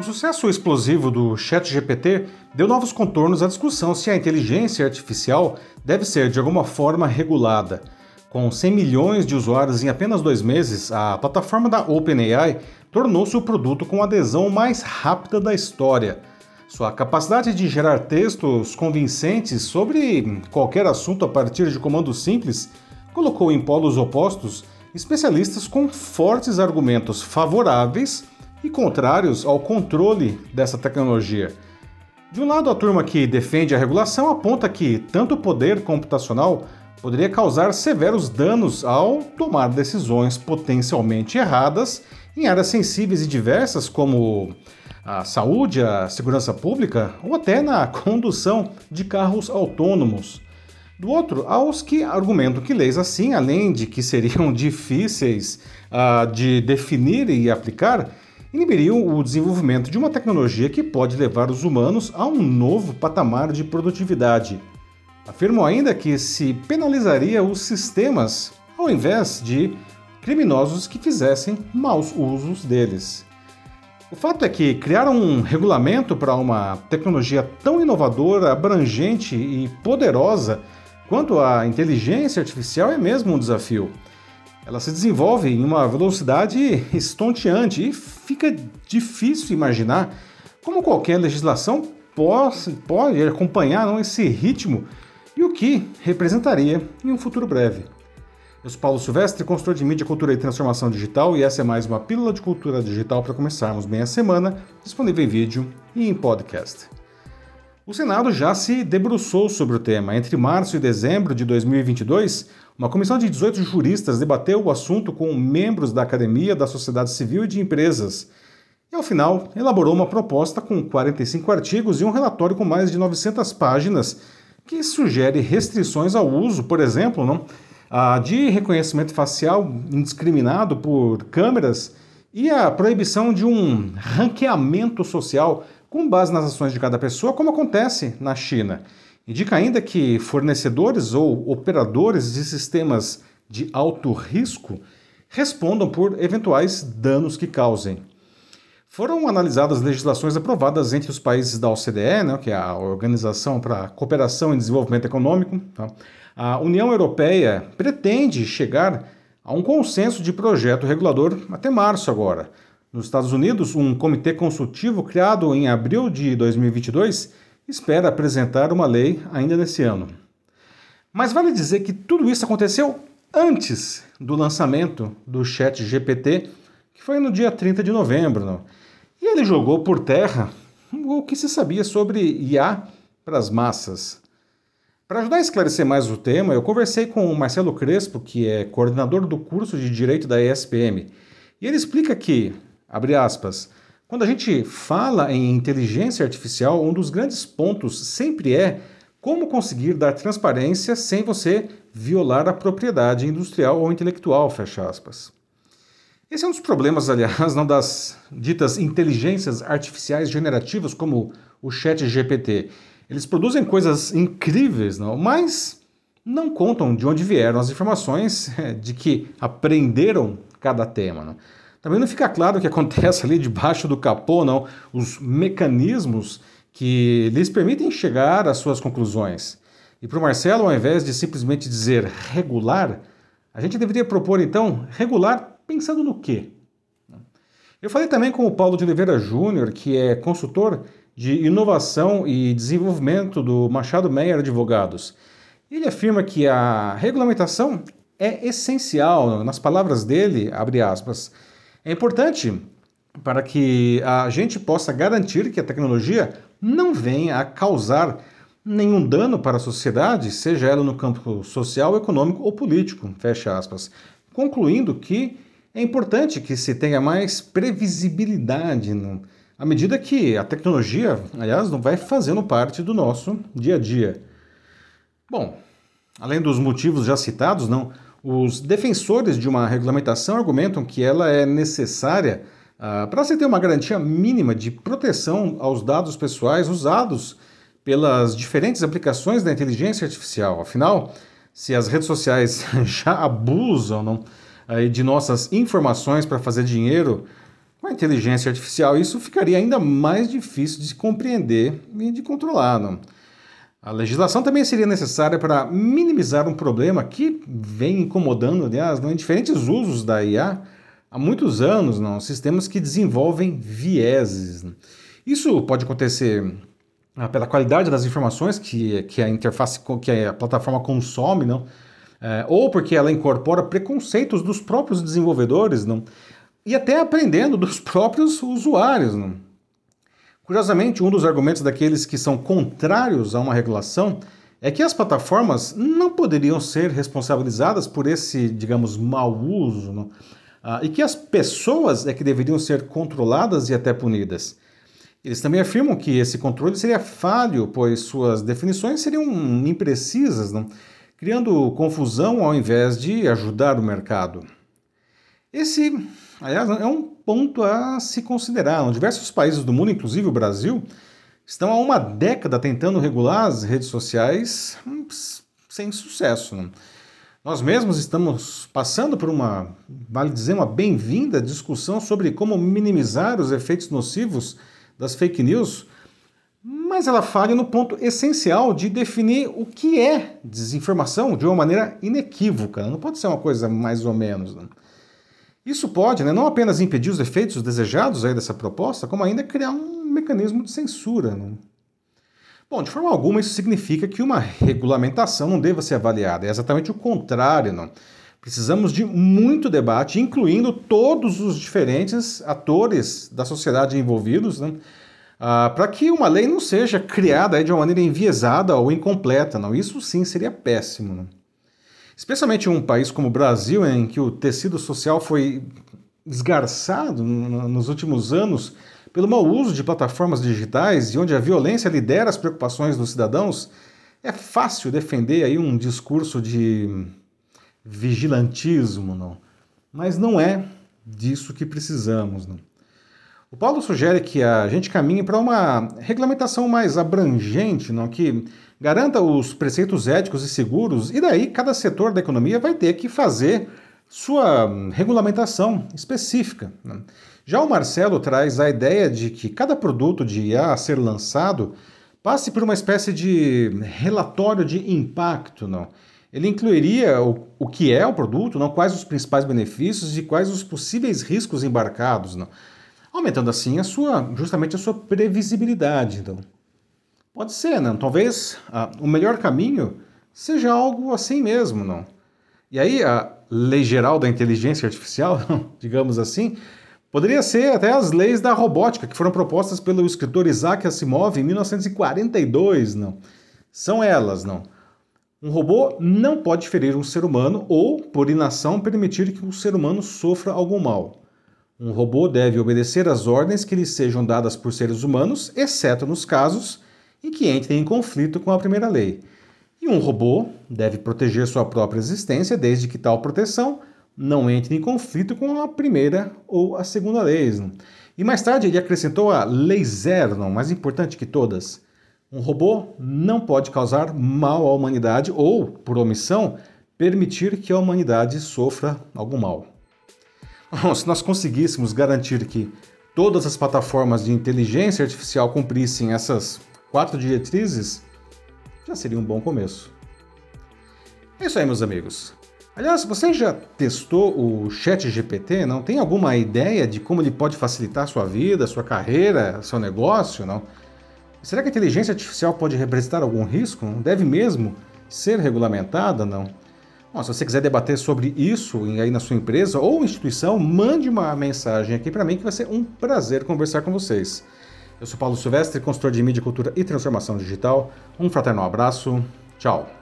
O sucesso explosivo do ChatGPT deu novos contornos à discussão se a inteligência artificial deve ser de alguma forma regulada. Com 100 milhões de usuários em apenas 2 meses, a plataforma da OpenAI tornou-se o produto com adesão mais rápida da história. Sua capacidade de gerar textos convincentes sobre qualquer assunto a partir de comandos simples colocou em polos opostos especialistas com fortes argumentos favoráveis e contrários ao controle dessa tecnologia. De um lado, a turma que defende a regulação aponta que tanto poder computacional poderia causar severos danos ao tomar decisões potencialmente erradas em áreas sensíveis e diversas como a saúde, a segurança pública ou até na condução de carros autônomos. Do outro, há os que argumentam que leis assim, além de que seriam difíceis de definir e aplicar, inibiriam o desenvolvimento de uma tecnologia que pode levar os humanos a um novo patamar de produtividade. Afirmam ainda que se penalizaria os sistemas, ao invés de criminosos que fizessem maus usos deles. O fato é que criar um regulamento para uma tecnologia tão inovadora, abrangente e poderosa quanto a inteligência artificial é mesmo um desafio. Ela se desenvolve em uma velocidade estonteante e fica difícil imaginar como qualquer legislação pode acompanhar esse ritmo e o que representaria em um futuro breve. Eu sou Paulo Silvestre, consultor de mídia, cultura e transformação digital, e essa é mais uma pílula de cultura digital para começarmos bem a semana, disponível em vídeo e em podcast. O Senado já se debruçou sobre o tema. Entre março e dezembro de 2022, uma comissão de 18 juristas debateu o assunto com membros da academia, da sociedade civil e de empresas. E, ao final, elaborou uma proposta com 45 artigos e um relatório com mais de 900 páginas que sugere restrições ao uso, por exemplo, de reconhecimento facial indiscriminado por câmeras e a proibição de um ranqueamento social com base nas ações de cada pessoa, como acontece na China. Indica ainda que fornecedores ou operadores de sistemas de alto risco respondam por eventuais danos que causem. Foram analisadas legislações aprovadas entre os países da OCDE, que é a Organização para a Cooperação e Desenvolvimento Econômico. A União Europeia pretende chegar a um consenso de projeto regulador até março agora. Nos Estados Unidos, um comitê consultivo criado em abril de 2022 espera apresentar uma lei ainda nesse ano. Mas vale dizer que tudo isso aconteceu antes do lançamento do ChatGPT, que foi no dia 30 de novembro. E ele jogou por terra o que se sabia sobre IA para as massas. Para ajudar a esclarecer mais o tema, eu conversei com o Marcelo Crespo, que é coordenador do curso de Direito da ESPM, e ele explica que, abre aspas, quando a gente fala em inteligência artificial, um dos grandes pontos sempre é como conseguir dar transparência sem você violar a propriedade industrial ou intelectual, fecha aspas. Esse é um dos problemas, aliás, não das ditas inteligências artificiais generativas como o ChatGPT. Eles produzem coisas incríveis, mas não contam de onde vieram as informações de que aprenderam cada tema, Também não fica claro o que acontece ali debaixo do capô, os mecanismos que lhes permitem chegar às suas conclusões. E para o Marcelo, ao invés de simplesmente dizer regular, a gente deveria propor, então, regular pensando no quê? Eu falei também com o Paulo de Oliveira Júnior, que é consultor de inovação e desenvolvimento do Machado Meyer Advogados. Ele afirma que a regulamentação é essencial, nas palavras dele, abre aspas, é importante para que a gente possa garantir que a tecnologia não venha a causar nenhum dano para a sociedade, seja ela no campo social, econômico ou político, fecha aspas. Concluindo que é importante que se tenha mais previsibilidade, à medida que a tecnologia, aliás, não vai fazendo parte do nosso dia a dia. Bom, além dos motivos já citados, os defensores de uma regulamentação argumentam que ela é necessária para se ter uma garantia mínima de proteção aos dados pessoais usados pelas diferentes aplicações da inteligência artificial. Afinal, se as redes sociais já abusam de nossas informações para fazer dinheiro, Com a inteligência artificial, isso ficaria ainda mais difícil de se compreender e de controlar, não? A legislação também seria necessária para minimizar um problema que vem incomodando, aliás, não, em diferentes usos da IA há muitos anos, não? Sistemas que desenvolvem vieses. Isso pode acontecer pela qualidade das informações que a interface, que a plataforma consome, não? Ou porque ela incorpora preconceitos dos próprios desenvolvedores, não? E até aprendendo dos próprios usuários, não? Curiosamente, um dos argumentos daqueles que são contrários a uma regulação é que as plataformas não poderiam ser responsabilizadas por esse, digamos, mau uso, não? E que as pessoas é que deveriam ser controladas e até punidas. Eles também afirmam que esse controle seria falho, pois suas definições seriam imprecisas, não? Criando confusão ao invés de ajudar o mercado. Esse, aliás, é um ponto a se considerar. Diversos países do mundo, inclusive o Brasil, estão há uma década tentando regular as redes sociais sem sucesso, não? Nós mesmos estamos passando por uma, vale dizer, uma bem-vinda discussão sobre como minimizar os efeitos nocivos das fake news, mas ela falha no ponto essencial de definir o que é desinformação de uma maneira inequívoca. Não pode ser uma coisa mais ou menos, não? Isso pode, né, não apenas impedir os efeitos desejados aí dessa proposta, como ainda criar um mecanismo de censura, né? Bom, de forma alguma isso significa que uma regulamentação não deva ser avaliada, é exatamente o contrário, não? Precisamos de muito debate, incluindo todos os diferentes atores da sociedade envolvidos, né? Para que uma lei não seja criada aí de uma maneira enviesada ou incompleta, não? Isso sim seria péssimo, né? Especialmente em um país como o Brasil, em que o tecido social foi esgarçado nos últimos anos pelo mau uso de plataformas digitais e onde a violência lidera as preocupações dos cidadãos, é fácil defender aí um discurso de vigilantismo, não? Mas não é disso que precisamos, não? O Paulo sugere que a gente caminhe para uma regulamentação mais abrangente, não? Que garanta os preceitos éticos e seguros, e daí cada setor da economia vai ter que fazer sua regulamentação específica, né? Já o Marcelo traz a ideia de que cada produto de IA a ser lançado passe por uma espécie de relatório de impacto, não? Ele incluiria o que é o produto, não? Quais os principais benefícios e quais os possíveis riscos embarcados, não? Aumentando assim justamente a sua previsibilidade, então. Pode ser, né? Talvez o melhor caminho seja algo assim mesmo, não? E aí a lei geral da inteligência artificial, digamos assim, poderia ser até as leis da robótica que foram propostas pelo escritor Isaac Asimov em 1942, não? São elas, não? Um robô não pode ferir um ser humano ou, por inação, permitir que um ser humano sofra algum mal. Um robô deve obedecer às ordens que lhe sejam dadas por seres humanos, exceto nos casos em que entrem em conflito com a primeira lei. E um robô deve proteger sua própria existência, desde que tal proteção não entre em conflito com a primeira ou a segunda lei. E mais tarde ele acrescentou a Lei Zero, não? Mais importante que todas. Um robô não pode causar mal à humanidade ou, por omissão, permitir que a humanidade sofra algum mal. Bom, se nós conseguíssemos garantir que todas as plataformas de inteligência artificial cumprissem essas 4 diretrizes, já seria um bom começo. É isso aí, meus amigos. Aliás, você já testou o ChatGPT, não? Tem alguma ideia de como ele pode facilitar sua vida, sua carreira, seu negócio, não? Será que a inteligência artificial pode representar algum risco? Não deve mesmo ser regulamentada, não? Bom, se você quiser debater sobre isso aí na sua empresa ou instituição, mande uma mensagem aqui para mim que vai ser um prazer conversar com vocês. Eu sou Paulo Silvestre, consultor de mídia, cultura e transformação digital. Um fraternal abraço. Tchau.